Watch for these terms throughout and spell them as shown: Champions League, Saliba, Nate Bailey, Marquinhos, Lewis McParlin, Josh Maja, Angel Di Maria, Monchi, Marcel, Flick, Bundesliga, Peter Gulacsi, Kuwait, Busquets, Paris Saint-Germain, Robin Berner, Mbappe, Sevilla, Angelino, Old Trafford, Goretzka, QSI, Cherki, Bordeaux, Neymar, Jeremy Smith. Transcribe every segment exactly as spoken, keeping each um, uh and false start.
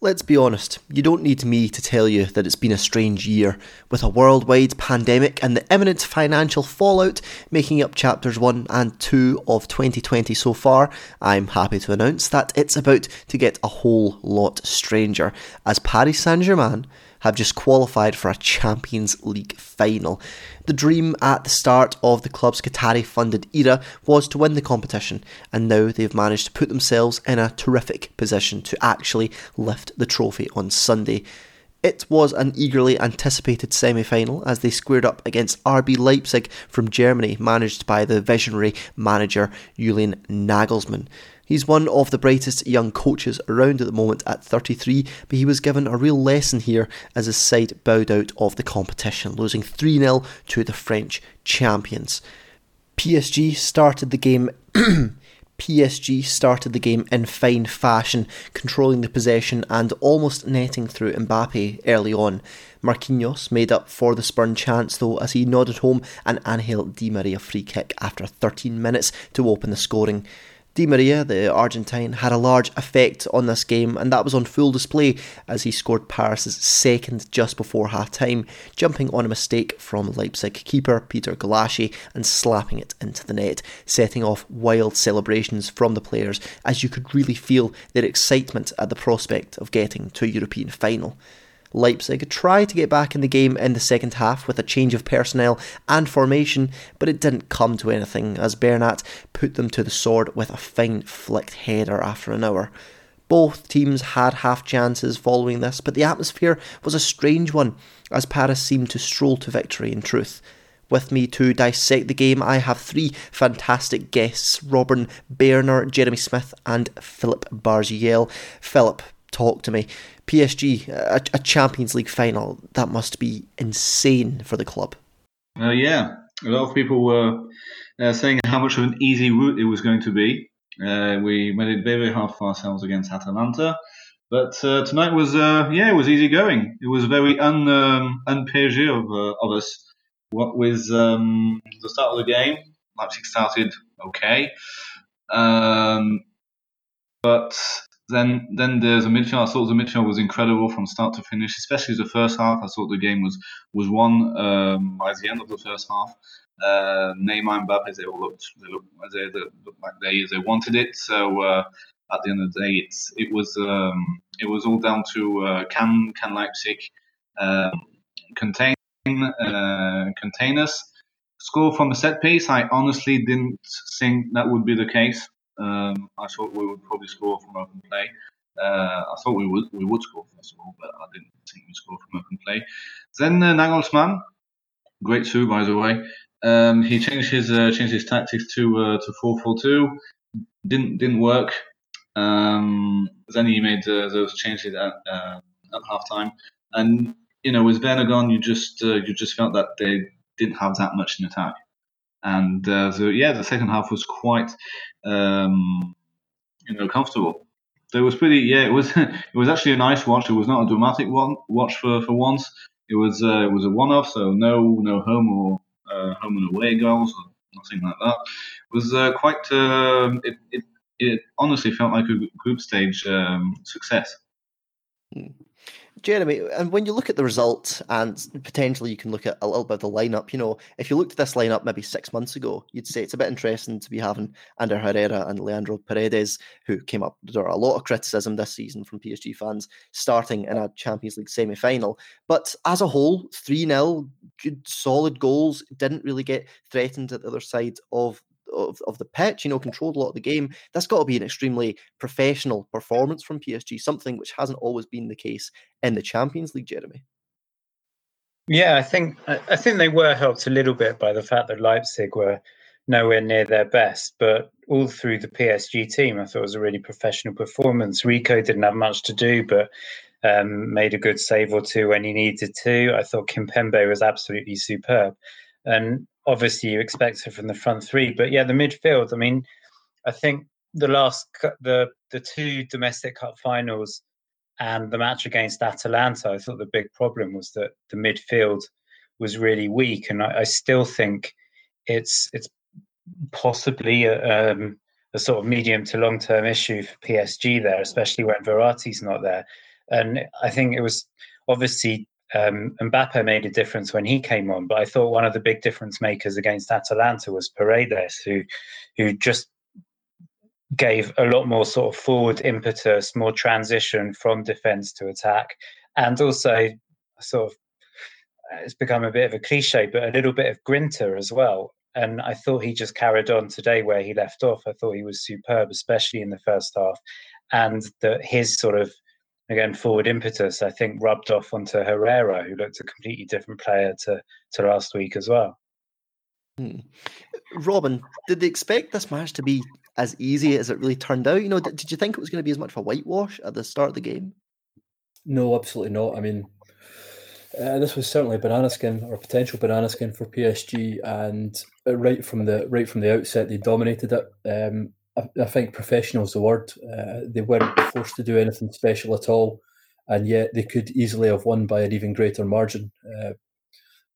Let's be honest, you don't need me to tell you that it's been a strange year, with a worldwide pandemic and the imminent financial fallout making up chapters one and two of twenty twenty so far. I'm happy to announce that it's about to get a whole lot stranger, as Paris Saint-Germain have just qualified for a Champions League final. The dream at the start of the club's Qatari-funded era was to win the competition, and now they've managed to put themselves in a terrific position to actually lift the trophy on Sunday. It was an eagerly anticipated semi-final as they squared up against R B Leipzig from Germany, managed by the visionary manager Julian Nagelsmann. He's one of the brightest young coaches around at the moment at thirty-three, but he was given a real lesson here as his side bowed out of the competition, losing three nil to the French champions. P S G started the game P S G started the game in fine fashion, controlling the possession and almost netting through Mbappe early on. Marquinhos made up for the spurned chance though as he nodded home an Angel Di Maria free kick after thirteen minutes to open the scoring. Di Maria, the Argentine, had a large effect on this game, and that was on full display as he scored Paris' second just before half-time, jumping on a mistake from Leipzig keeper Peter Gulacsi and slapping it into the net, setting off wild celebrations from the players as you could really feel their excitement at the prospect of getting to a European final. Leipzig tried to get back in the game in the second half with a change of personnel and formation, but it didn't come to anything as Bernat put them to the sword with a fine flicked header after an hour. Both teams had half chances following this, but the atmosphere was a strange one as Paris seemed to stroll to victory in truth. With me to dissect the game, I have three fantastic guests, Robin Berner, Jeremy Smith and Philip Bargiel. Philip, talk to me. P S G, a, a Champions League final, that must be insane for the club. Uh, yeah, a lot of people were uh, saying how much of an easy route it was going to be. Uh, we made it very, very hard for ourselves against Atalanta, but uh, tonight was, uh, yeah, it was easy going. It was very un, um, un-P S G of, uh, of us. What with um, the start of the game, Leipzig started okay, um, but... Then then there's a midfield. I thought the midfield was incredible from start to finish, especially the first half. I thought the game was, was won um, by the end of the first half. Uh, Neymar and Mbappe, they all looked, they looked, they looked like they, they wanted it. So uh, at the end of the day, it's, it was um, it was all down to uh, can can Leipzig uh, contain, uh, contain us. Score from a set piece, I honestly didn't think that would be the case. Um, I thought we would probably score from open play. Uh, I thought we would we would score first of all, but I didn't think we'd score from open play. Then uh, Nagelsmann, great too by the way. Um, he changed his uh, changed his tactics to uh, to four four two. Didn't didn't work. Um, then he made uh, those changes at uh, at halftime, and you know with Werner gone, you just uh, you just felt that they didn't have that much in attack. And uh, so yeah, the second half was quite, um, you know, comfortable. So it was pretty. Yeah, it was. It was actually a nice watch. It was not a dramatic one watch for, for once. It was uh, it was a one-off. So no no home or uh, home and away goals or nothing like that. It was uh, quite. Uh, it, it it honestly felt like a group stage um, success. Mm. Jeremy, and when you look at the result, and potentially you can look at a little bit of the lineup, you know, if you looked at this lineup maybe six months ago, you'd say it's a bit interesting to be having Ander Herrera and Leandro Paredes, who came up with a lot of criticism this season from P S G fans, starting in a Champions League semi-final. But as a whole, three nil, good, solid goals, didn't really get threatened at the other side of Of, of the pitch, you know, controlled a lot of the game. That's got to be an extremely professional performance from P S G, something which hasn't always been the case in the Champions League, Jeremy. Yeah, I think I think they were helped a little bit by the fact that Leipzig were nowhere near their best, but all through the P S G team, I thought it was a really professional performance. Rico didn't have much to do, but um, made a good save or two when he needed to. I thought Kimpembe was absolutely superb. And obviously, you expect it from the front three, but yeah, the midfield. I mean, I think the last the the two domestic cup finals and the match against Atalanta, I thought the big problem was that the midfield was really weak, and I, I still think it's it's possibly a, um, a sort of medium to long term issue for P S G there, especially when Verratti's not there. And I think it was obviously um, Mbappe made a difference when he came on, but I thought one of the big difference makers against Atalanta was Paredes, who who just gave a lot more sort of forward impetus, more transition from defence to attack, and also sort of, it's become a bit of a cliche, but a little bit of Grinter as well. And I thought he just carried on today where he left off. I thought he was superb, especially in the first half. And that his sort of, again, forward impetus, I think, rubbed off onto Herrera, who looked a completely different player to, to last week as well. Hmm. Robin, did they expect this match to be as easy as it really turned out? You know, did, did you think it was going to be as much of a whitewash at the start of the game? No, absolutely not. I mean, Uh, this was certainly a banana skin or potential banana skin for P S G, and right from the right from the outset, they dominated it. Um, I, I think professional is the word. Uh, they weren't forced to do anything special at all, and yet they could easily have won by an even greater margin. Uh,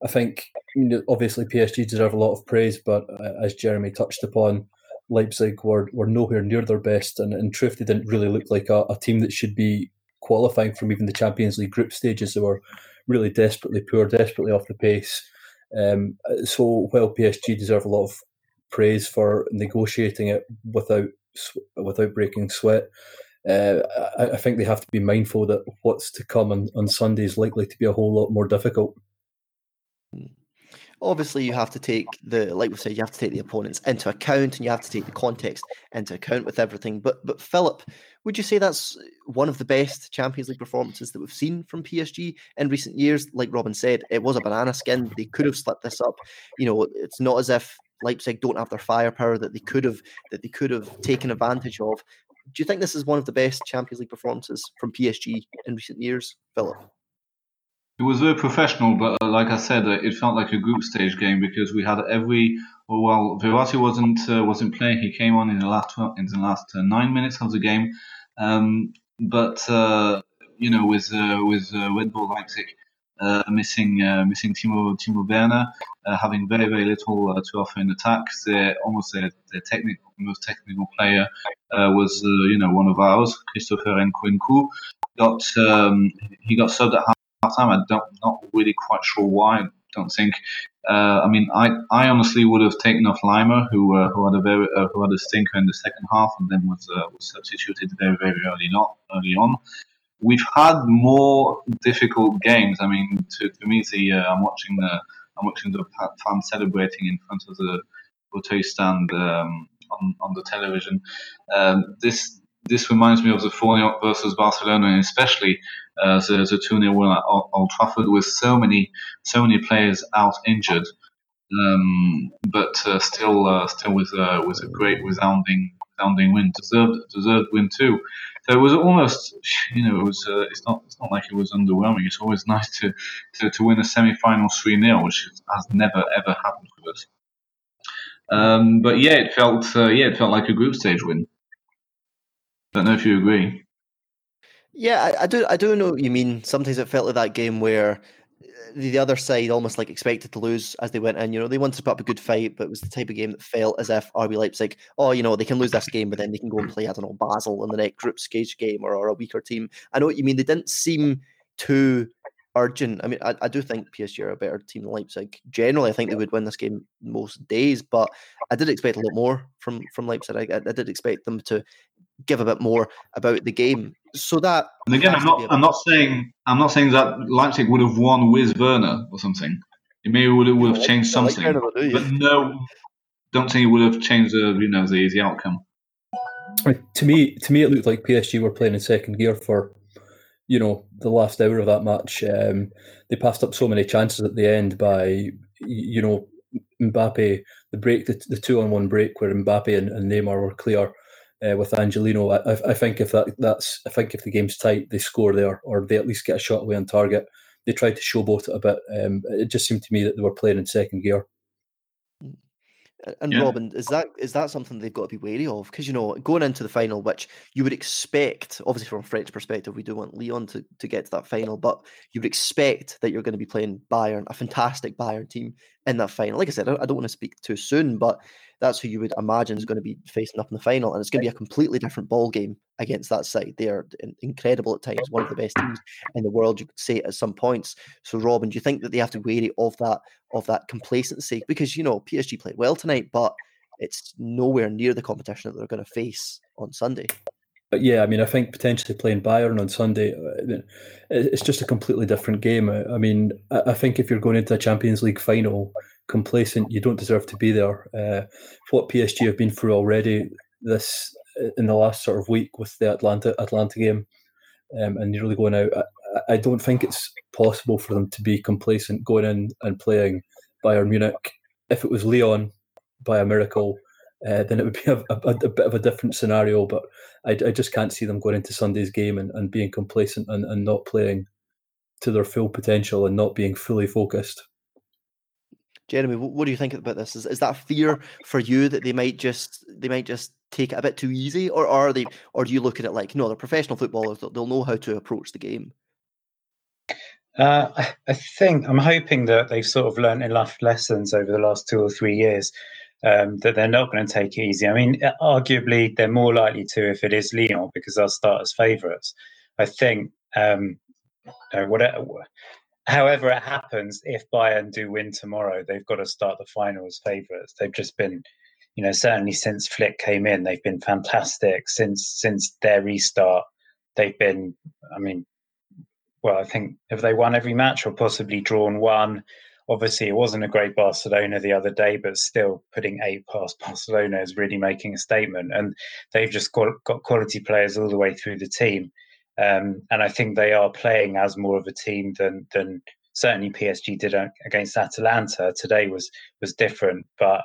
I think, you know, obviously P S G deserve a lot of praise, but uh, as Jeremy touched upon, Leipzig were were nowhere near their best, and in truth, they didn't really look like a, a team that should be qualifying from even the Champions League group stages. They were really desperately poor, desperately off the pace. Um, so while P S G deserve a lot of praise for negotiating it without without breaking sweat, uh, I, I think they have to be mindful that what's to come on, on Sunday is likely to be a whole lot more difficult. Obviously, you have to take the, like we said, you have to take the opponents into account, and you have to take the context into account with everything. But, but Philip, would you say that's one of the best Champions League performances that we've seen from P S G in recent years? Like Robin said, it was a banana skin. They could have slipped this up. You know, it's not as if Leipzig don't have their firepower that they could have that they could have taken advantage of. Do you think this is one of the best Champions League performances from P S G in recent years, Philip? It was very professional, but uh, like I said, uh, it felt like a group stage game because we had every. Well, Verratti wasn't uh, wasn't playing. He came on in the last in the last uh, nine minutes of the game, um, but uh, you know, with uh, with uh, Red Bull Leipzig uh, missing uh, missing Timo Timo Werner, uh, having very very little uh, to offer in attack, their almost their, their technical most technical player uh, was uh, you know one of ours, Christopher Nkunku. Got um, he got subbed at half. Time I don't not really quite sure why. I don't think. Uh, I mean, I, I honestly would have taken off Laimer, who uh, who had a very uh, who had a stinker in the second half, and then was uh, was substituted very very early not early on. We've had more difficult games. I mean, to, to me, the uh, I'm watching the I'm watching the fans celebrating in front of the Botay stand um, on on the television. Um, this. This reminds me of the four nil versus Barcelona, and especially uh, the, the two nil win at Old Trafford with so many so many players out injured, um, but uh, still uh, still with uh, with a great resounding resounding win, deserved deserved win too. So it was almost, you know, it was uh, it's not it's not like it was underwhelming. It's always nice to to, to win a semi final three nil, which has never ever happened to us. Um, but yeah, it felt uh, yeah it felt like a group stage win. I don't know if you agree. Yeah, I, I do. I do know what you mean. Sometimes it felt like that game where the, the other side almost like expected to lose as they went in. You know, they wanted to put up a good fight, but it was the type of game that felt as if R B Leipzig, oh, you know, they can lose this game, but then they can go and play, I don't know, Basel in the next group stage game or, or a weaker team. I know what you mean. They didn't seem too urgent. I mean, I, I do think P S G are a better team than Leipzig. Generally, I think they would win this game most days, but I did expect a lot more from, from Leipzig. I, I did expect them to give a bit more about the game. So that, and again, I'm not, I'm not saying, I'm not saying that Leipzig would have won with Werner or something. It maybe would have, would have changed something, but no, don't think it would have changed the, you know, the, the outcome. To me, to me, it looked like P S G were playing in second gear for, you know, the last hour of that match. Um, they passed up so many chances at the end by, you know, Mbappe, the break, the, the two-on-one break where Mbappe and, and Neymar were clear. Uh, with Angelino, I, I think if that, that's, I think if the game's tight, they score there, or they at least get a shot away on target. They tried to showboat it a bit. Um, it just seemed to me that they were playing in second gear. And yeah. Robin, is that is that something they've got to be wary of? Because, you know, going into the final, which you would expect, obviously from a French perspective, we do want Lyon to, to get to that final, but you would expect that you're going to be playing Bayern, a fantastic Bayern team, in that final. Like I said, I don't want to speak too soon, but that's who you would imagine is going to be facing up in the final, and it's going to be a completely different ball game against that side. They are incredible at times, one of the best teams in the world, you could say, at some points. So, Robin, do you think that they have to wary of that of that complacency? Because, you know, P S G played well tonight, but it's nowhere near the competition that they're going to face on Sunday. But yeah, I mean, I think potentially playing Bayern on Sunday, it's just a completely different game. I mean, I think if you're going into a Champions League final complacent, you don't deserve to be there. Uh, what P S G have been through already this in the last sort of week with the Atlanta Atlanta game, um, and nearly going out, I, I don't think it's possible for them to be complacent going in and playing Bayern Munich. If it was Lyon, by a miracle, uh, then it would be a, a, a bit of a different scenario. But I, I just can't see them going into Sunday's game and, and being complacent and, and not playing to their full potential and not being fully focused. Jeremy, what do you think about this? Is is that fear for you that they might just they might just take it a bit too easy, or are they, or do you look at it like, no, they're professional footballers; they'll know how to approach the game? Uh, I, I think I'm hoping that they've sort of learned enough lessons over the last two or three years um, that they're not going to take it easy. I mean, arguably they're more likely to if it is Lyon, because they'll start as favourites. I think, um, uh, whatever. However it happens, if Bayern do win tomorrow, they've got to start the final as favourites. They've just been, you know, certainly since Flick came in, they've been fantastic. Since since their restart, they've been, I mean, well, I think have they won every match or possibly drawn one? Obviously, it wasn't a great Barcelona the other day, but still putting eight past Barcelona is really making a statement. And they've just got, got quality players all the way through the team. Um, and I think they are playing as more of a team than than certainly P S G did against Atalanta. Today was was different, but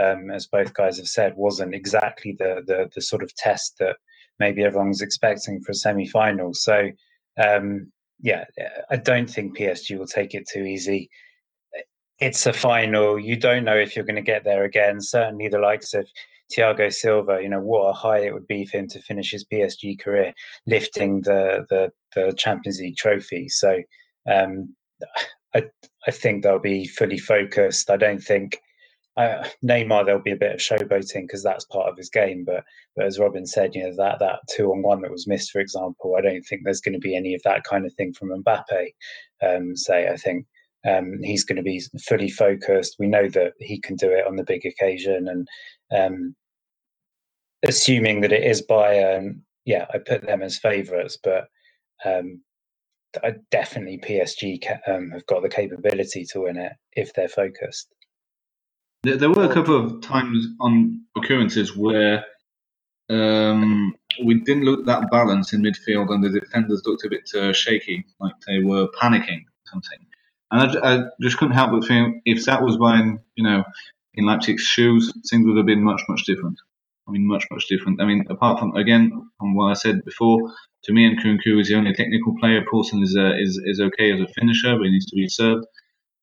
um, as both guys have said, wasn't exactly the, the the sort of test that maybe everyone was expecting for a semi-final. So, um, yeah, I don't think P S G will take it too easy. It's a final. You don't know if you're going to get there again. Certainly the likes of Thiago Silva, you know, what a high it would be for him to finish his P S G career lifting the the, the Champions League trophy. So um, I I think they'll be fully focused. I don't think uh, Neymar, there'll be a bit of showboating because that's part of his game. But, but as Robin said, you know, that that two on one that was missed, for example, I don't think there's going to be any of that kind of thing from Mbappe. Um, say, I think um, he's going to be fully focused. We know that he can do it on the big occasion and. Um, assuming that it is Bayern, yeah, I put them as favourites, but um, I definitely P S G ca- um, have got the capability to win it if they're focused. There, there were a couple of times on occurrences where um, we didn't look that balanced in midfield, and the defenders looked a bit uh, shaky, like they were panicking something. And I, I just couldn't help but think if that was Bayern, you know. In Leipzig's shoes, things would have been much, much different. I mean, much, much different. I mean, apart from, again, from what I said before, to me, Nkunku is the only technical player. Poulsen is uh, is is okay as a finisher, but he needs to be served.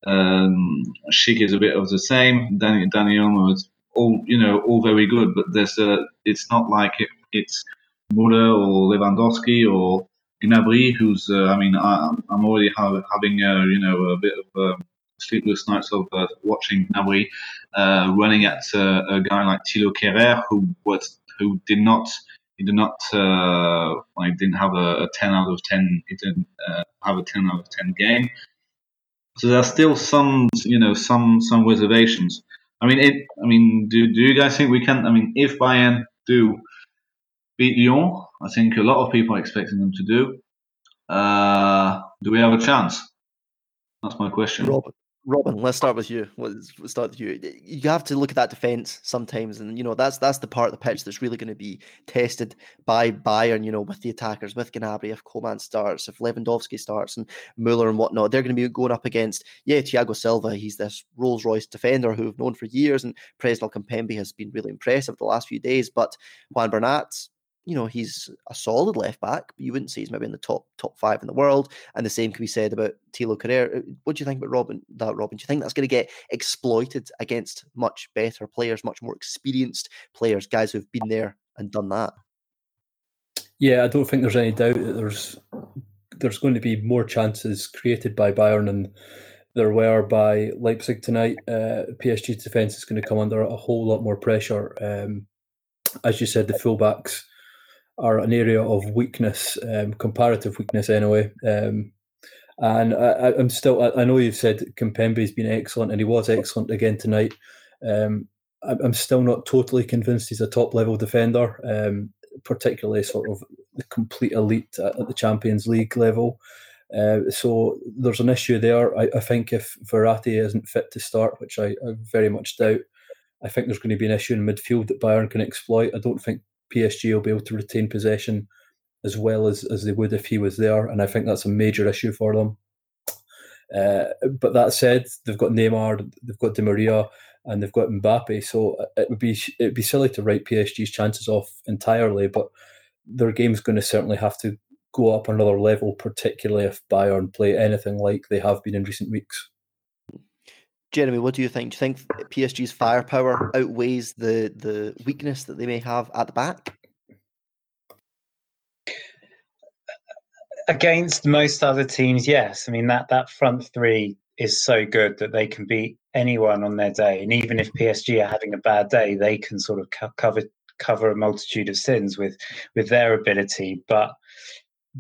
Um, Schick is a bit of the same. Dani Olmo is all, you know, all very good, but there's a, it's not like it, it's Müller or Lewandowski or Gnabry, who's, uh, I mean, I, I'm already ha- having, uh, you know, a bit of... Uh, sleepless nights of uh, watching Gnabry uh, running at uh, a guy like Thilo Kehrer, who was who did not he did not uh, like didn't have a, a ten out of ten he didn't uh, have a ten out of ten game. So there's still some you know some some reservations. I mean it. I mean do do you guys think we can? I mean if Bayern do beat Lyon, I think a lot of people are expecting them to do. Uh, do we have a chance? That's my question, Robert. Robin, let's start with you. Let's start with you. You have to look at that defence sometimes, and you know that's that's the part of the pitch that's really going to be tested by Bayern. You know, with the attackers, with Gnabry, if Coman starts, if Lewandowski starts, and Müller and whatnot, they're going to be going up against yeah, Thiago Silva. He's this Rolls Royce defender who we've known for years, and Presnel Kimpembe has been really impressive the last few days. But Juan Bernat. You know, he's a solid left back, but you wouldn't say he's maybe in the top top five in the world. And the same can be said about Thilo Kehrer. What do you think about Robin? That Robin, do you think that's going to get exploited against much better players, much more experienced players, guys who've been there and done that? Yeah, I don't think there's any doubt that there's there's going to be more chances created by Bayern than there were by Leipzig tonight. Uh, P S G's defence is going to come under a whole lot more pressure. Um, as you said, the fullbacks. are an area of weakness, um, comparative weakness anyway. Um, and I, I'm still, I, I know you've said Kimpembe's been excellent, and he was excellent again tonight. Um, I, I'm still not totally convinced he's a top-level defender, um, particularly sort of the complete elite at, at the Champions League level. Uh, so there's an issue there. I, I think if Verratti isn't fit to start, which I, I very much doubt, I think there's going to be an issue in midfield that Bayern can exploit. I don't think P S G will be able to retain possession as well as, as they would if he was there, and I think that's a major issue for them. Uh, but that said, they've got Neymar, they've got Di Maria, and they've got Mbappe, so it would be it'd be silly to write P S G's chances off entirely, but their game's going to certainly have to go up another level, particularly if Bayern play anything like they have been in recent weeks. Jeremy, what do you think? Do you think P S G's firepower outweighs the, the weakness that they may have at the back? Against most other teams, yes. I mean, that, that front three is so good that they can beat anyone on their day. And even if P S G are having a bad day, they can sort of co- cover cover a multitude of sins with, with their ability. But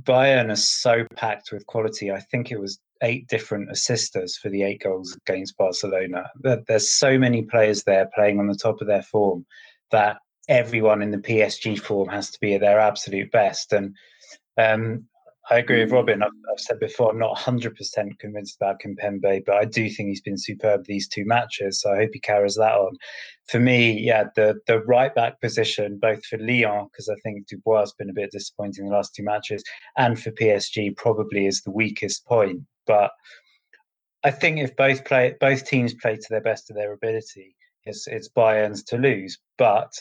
Bayern are so packed with quality. I think it was eight different assisters for the eight goals against Barcelona. There's so many players there playing on the top of their form that everyone in the P S G form has to be at their absolute best. And um, I agree with Robin. I've, I've said before, I'm not one hundred percent convinced about Kimpembe, but I do think he's been superb these two matches, so I hope he carries that on. For me, yeah, the, the right-back position, both for Lyon, because I think Dubois has been a bit disappointing the last two matches, and for P S G probably is the weakest point. But I think if both play, both teams play to their best of their ability, it's, it's Bayern's to lose. But,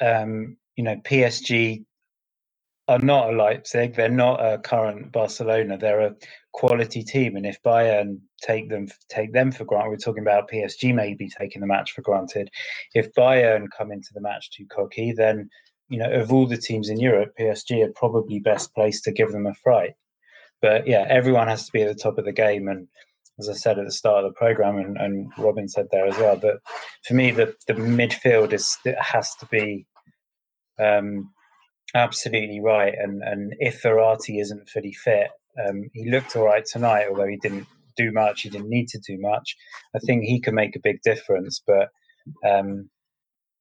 um, you know, P S G are not a Leipzig. They're not a current Barcelona. They're a quality team. And if Bayern take them take them for granted, we're talking about P S G maybe taking the match for granted. If Bayern come into the match too cocky, then, you know, of all the teams in Europe, P S G are probably best placed to give them a fright. But yeah, everyone has to be at the top of the game. And as I said at the start of the programme, and, and Robin said there as well, but for me, the, the midfield is, it has to be um, absolutely right. And, and if Verratti isn't fully fit, um, he looked all right tonight, although he didn't do much, he didn't need to do much. I think he can make a big difference. But um,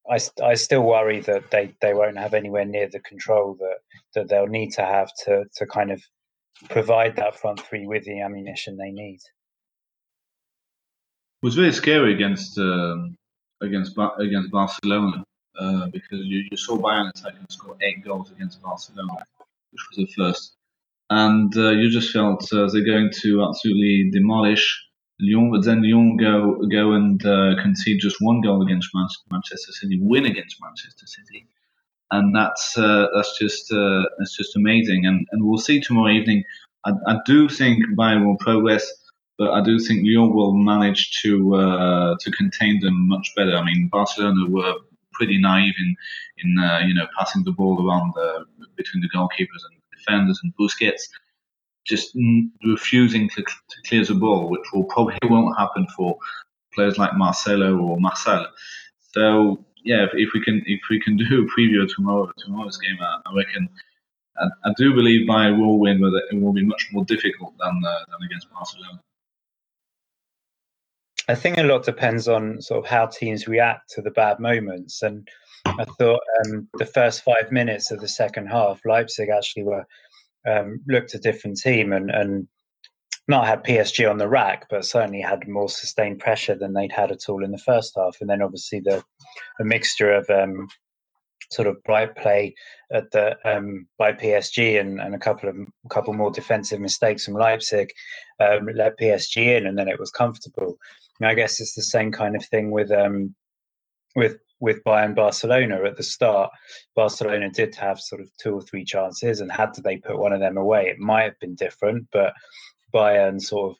I, I still worry that they, they won't have anywhere near the control that, that they'll need to have to, to kind of provide that front three with the ammunition they need. It was very scary against um, against Bar- against Barcelona uh, because you, you saw Bayern attacking and score eight goals against Barcelona, which was the first, and uh, you just felt uh, they're going to absolutely demolish Lyon. But then Lyon go go and uh, concede just one goal against Man- Manchester City, win against Manchester City. And that's uh, that's just uh, that's just amazing. And and we'll see tomorrow evening. I, I do think Bayern will progress, but I do think Lyon will manage to uh, to contain them much better. I mean, Barcelona were pretty naive in in uh, you know passing the ball around the, between the goalkeepers and defenders and Busquets, just refusing to, to clear the ball, which will probably won't happen for players like Marcelo or Marcel. So. Yeah, if, if we can if we can do a preview tomorrow tomorrow's game, I, I reckon I, I do believe Bayern will win, but it will be much more difficult than uh, than against Barcelona. I think a lot depends on sort of how teams react to the bad moments, and I thought um, the first five minutes of the second half, Leipzig actually were um, looked a different team and. and not had P S G on the rack, but certainly had more sustained pressure than they'd had at all in the first half. And then obviously the a mixture of um, sort of bright play at the um, by P S G and, and a couple of a couple more defensive mistakes from Leipzig um, let P S G in, and then it was comfortable. And I guess it's the same kind of thing with um, with with Bayern Barcelona at the start. Barcelona did have sort of two or three chances, and had they put one of them away, it might have been different, but. Bayern sort of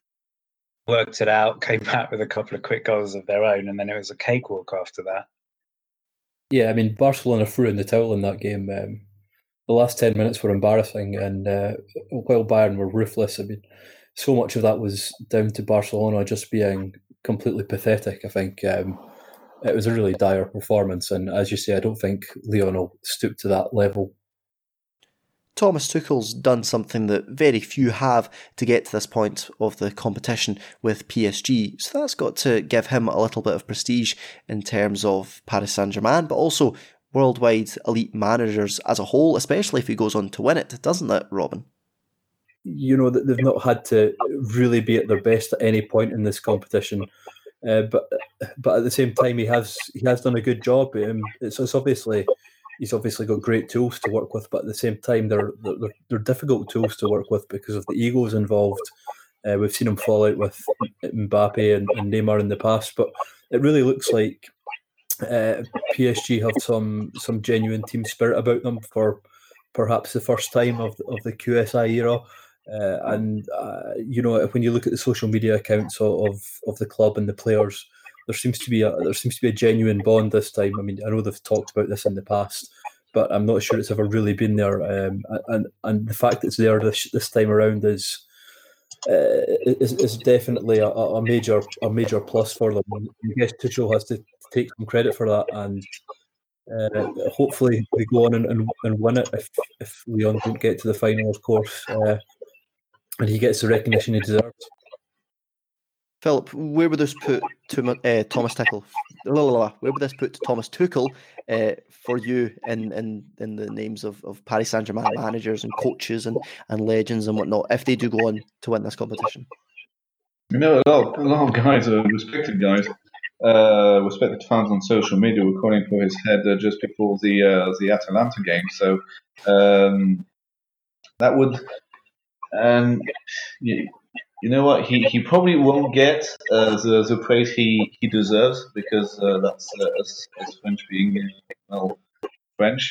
worked it out, came back with a couple of quick goals of their own, and then it was a cakewalk after that. Yeah, I mean, Barcelona threw in the towel in that game. Um, the last ten minutes were embarrassing, and uh, while Bayern were ruthless, I mean, so much of that was down to Barcelona just being completely pathetic, I think. Um, it was a really dire performance. And as you say, I don't think Lyon will stoop to that level. Thomas Tuchel's done something that very few have to get to this point of the competition with P S G, so that's got to give him a little bit of prestige in terms of Paris Saint-Germain, but also worldwide elite managers as a whole, especially if he goes on to win it, doesn't it, Robin? You know, that they've not had to really be at their best at any point in this competition, uh, but but at the same time, he has he has done a good job. Um, it's, it's obviously... He's obviously got great tools to work with, but at the same time, they're they're, they're difficult tools to work with because of the egos involved. Uh, we've seen him fall out with Mbappe and, and Neymar in the past, but it really looks like uh, P S G have some some genuine team spirit about them for perhaps the first time of of the Q S I era. Uh, and uh, you know, when you look at the social media accounts of of the club and the players, There seems to be a there seems to be a genuine bond this time. I mean, I know they've talked about this in the past, but I'm not sure it's ever really been there. Um, and and the fact that it's there this this time around is uh, is, is definitely a, a major a major plus for them. I guess Tuchel has to take some credit for that, and uh, hopefully they go on and, and, and win it. If if Lyon don't get to the final, of course, uh, and he gets the recognition he deserves. Philip, where would this put to, uh, Thomas Tuchel? La, la, la. Where would this put Thomas Tuchel uh, for you in, in, in the names of, of Paris Saint-Germain managers and coaches and, and legends and whatnot, if they do go on to win this competition? You know, a lot, a lot of guys, uh, respected guys, uh, respected fans on social media were calling for his head uh, just before the uh, the Atalanta game. So um, that would... Um, yeah, You know what? He he probably won't get uh, the the praise he, he deserves because uh, that's uh, as, as French being well French.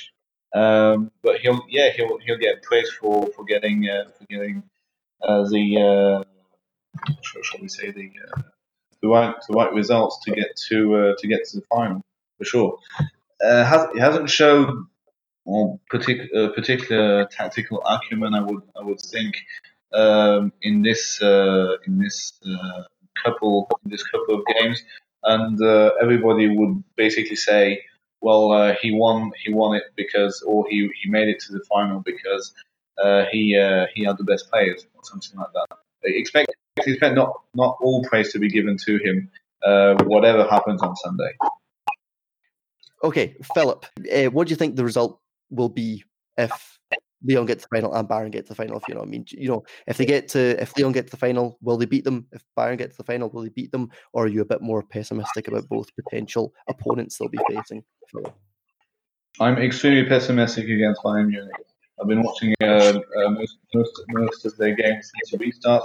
Um, but he'll yeah he'll he'll get praise for for getting uh, for getting uh, the uh, shall we say the uh, the right the right results to get to uh, to get to the final for sure. Uh, has, he hasn't shown well, partic- uh, particular tactical acumen. I would I would think. Um, in this uh, in this uh, couple in this couple of games, and uh, everybody would basically say, "Well, uh, he won he won it because, or he, he made it to the final because uh, he uh, he had the best players or something like that." Expect expect not not all praise to be given to him, uh, whatever happens on Sunday. Okay, Philip, uh, what do you think the result will be if Lyon get to the final and Bayern get to the final, if you know what I mean? You know, if they get to, if Lyon get to the final, will they beat them? If Bayern get to the final, will they beat them? Or are you a bit more pessimistic about both potential opponents they'll be facing? I'm extremely pessimistic against Bayern Munich. I've been watching uh, uh, most, most most of their games since the restart,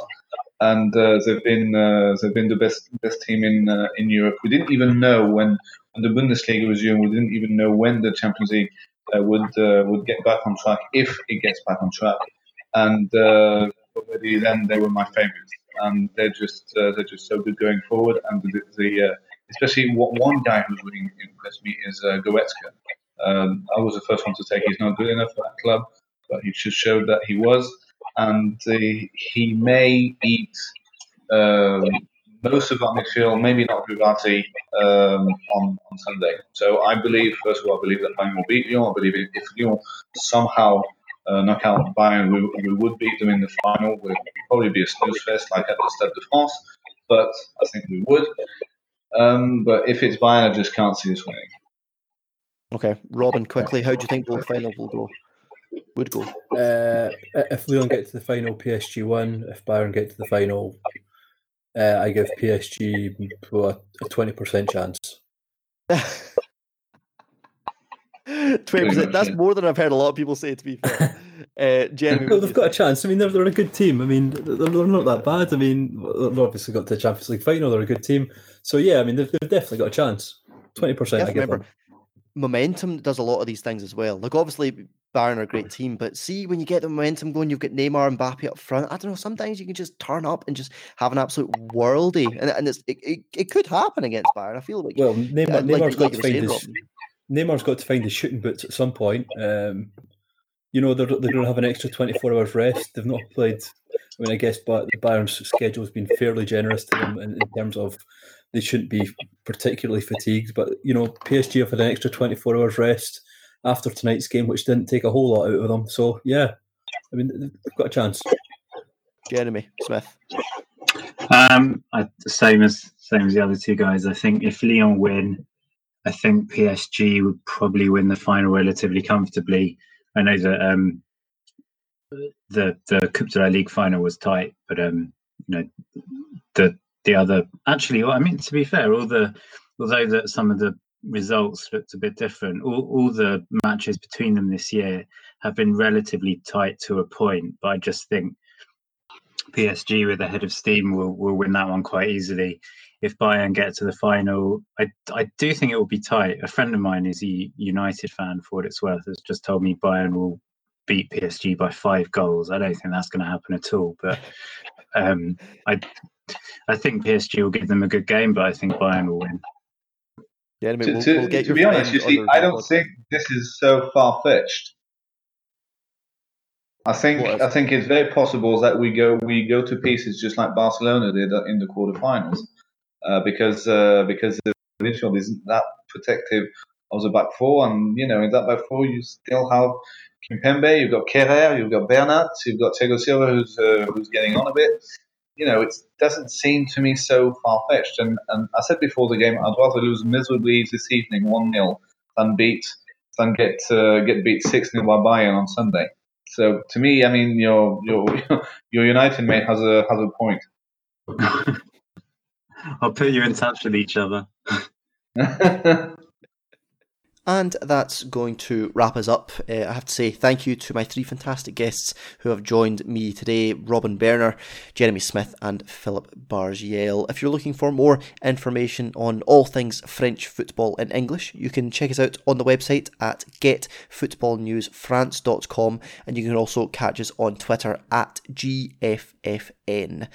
and uh, they've been uh, they've been the best best team in uh, in Europe. We didn't even know when, when the Bundesliga resumed. We didn't even know when the Champions League Uh, would uh, would get back on track if it gets back on track, and uh, already then they were my favourites, and they're just uh, they're just so good going forward. And the, the uh, especially what one guy who's really impressed me is uh, Goretzka. Um, I was the first one to say he's not good enough for that club, but he just showed that he was, and uh, he may eat um, most of that midfield, maybe not Verratti, um, on, on Sunday. So I believe, first of all, I believe that Bayern will beat Lyon. I believe if Lyon somehow uh, knock out Bayern, we, we would beat them in the final. It would probably be a snooze fest like at the Stade de France, but I think we would. Um, but if it's Bayern, I just can't see this winning. Okay, Robin, quickly, how do you think the final will go? Would go? Uh, if Lyon get to the final, P S G win. If Bayern get to the final, Uh, I give P S G a twenty percent chance. Twenty percent—that's more than I've heard a lot of people say. To be fair, uh, Jeremy, well, they've got think? a chance. I mean, they're they're a good team. I mean, they're, they're not that bad. I mean, they've obviously got to the Champions League final. They're a good team. So yeah, I mean, they've, they've definitely got a chance. Twenty percent. I give remember, them. Momentum does a lot of these things as well. Like obviously, Bayern are a great team, but see, when you get the momentum going, you've got Neymar and Mbappe up front. I don't know, sometimes you can just turn up and just have an absolute worldie, and, and it's, it, it it could happen against Bayern. I feel like well, Neymar, uh, Neymar's like, got like to find his Robin. Neymar's got to find his shooting boots at some point. Um, you know, they're they're going to have an extra twenty-four hours rest. They've not played. I mean, I guess, but Bayern's schedule has been fairly generous to them in, in terms of they shouldn't be particularly fatigued. But, you know, P S G have had an extra twenty-four hours rest after tonight's game, which didn't take a whole lot out of them. So, yeah, I mean, they've got a chance. Jeremy Smith. Um, I, same as same as the other two guys. I think if Lyon win, I think P S G would probably win the final relatively comfortably. I know that um, the the Coupe de la Ligue final was tight, but um, you know the the other actually. Well, I mean, to be fair, all the although that some of the results looked a bit different, all all the matches between them this year have been relatively tight to a point. But I just think P S G with a head of steam will will win that one quite easily. If Bayern get to the final, I I do think it will be tight. A friend of mine is a United fan, for what it's worth, has just told me Bayern will beat P S G by five goals. I don't think that's going to happen at all. But um, I I think P S G will give them a good game, but I think Bayern will win. Yeah, I mean, we'll, to, we'll get to your be honest, you see, I don't board. think this is so far-fetched. I think what? I think it's very possible that we go we go to pieces just like Barcelona did in the quarterfinals. Uh, because uh, because the midfield isn't that protective of the back four, and you know in that back four you still have Kimpembe, you've got Kehrer, you've got Bernat, you've got Thiago Silva who's uh, who's getting on a bit. You know, it doesn't seem to me so far fetched. And, and I said before the game, I'd rather lose miserably this evening one nil than beat than get uh, get beat six nil by Bayern on Sunday. So to me, I mean, your your your United mate has a has a point. I'll put you in touch with each other. And that's going to wrap us up. Uh, I have to say thank you to my three fantastic guests who have joined me today, Robin Berner, Jeremy Smith and Philip Bargiel. If you're looking for more information on all things French football in English, you can check us out on the website at get football news france dot com, and you can also catch us on Twitter at G F F N.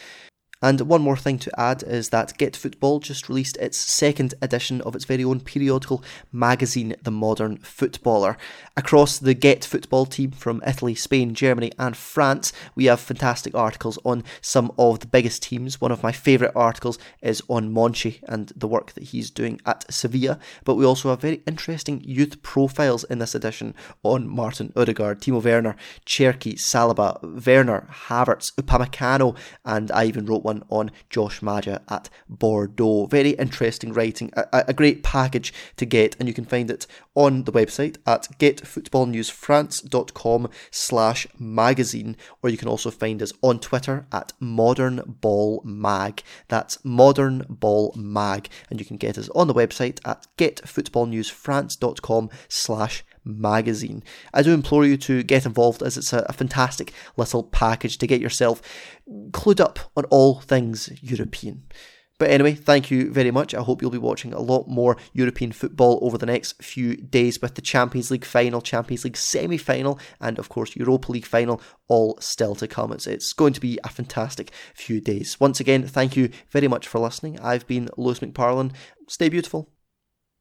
And one more thing to add is that Get Football just released its second edition of its very own periodical magazine, The Modern Footballer. Across the Get Football team from Italy, Spain, Germany and France, we have fantastic articles on some of the biggest teams. One of my favourite articles is on Monchi and the work that he's doing at Sevilla, but we also have very interesting youth profiles in this edition on Martin Odegaard, Timo Werner, Cherki, Saliba, Werner, Havertz, Upamecano, and I even wrote one on Josh Maja at Bordeaux. Very interesting writing, a, a great package to get, and you can find it on the website at get football news france dot com slash magazine, or you can also find us on Twitter at Modern Ball Mag. That's Modern Ball Mag, and you can get us on the website at get football news france dot com slash magazine. I do implore you to get involved, as it's a, a fantastic little package to get yourself clued up on all things European. But anyway, thank you very much. I hope you'll be watching a lot more European football over the next few days, with the Champions League final, Champions League semi-final and of course Europa League final all still to come. It's, it's going to be a fantastic few days. Once again, thank you very much for listening. I've been Lewis McParlin. Stay beautiful.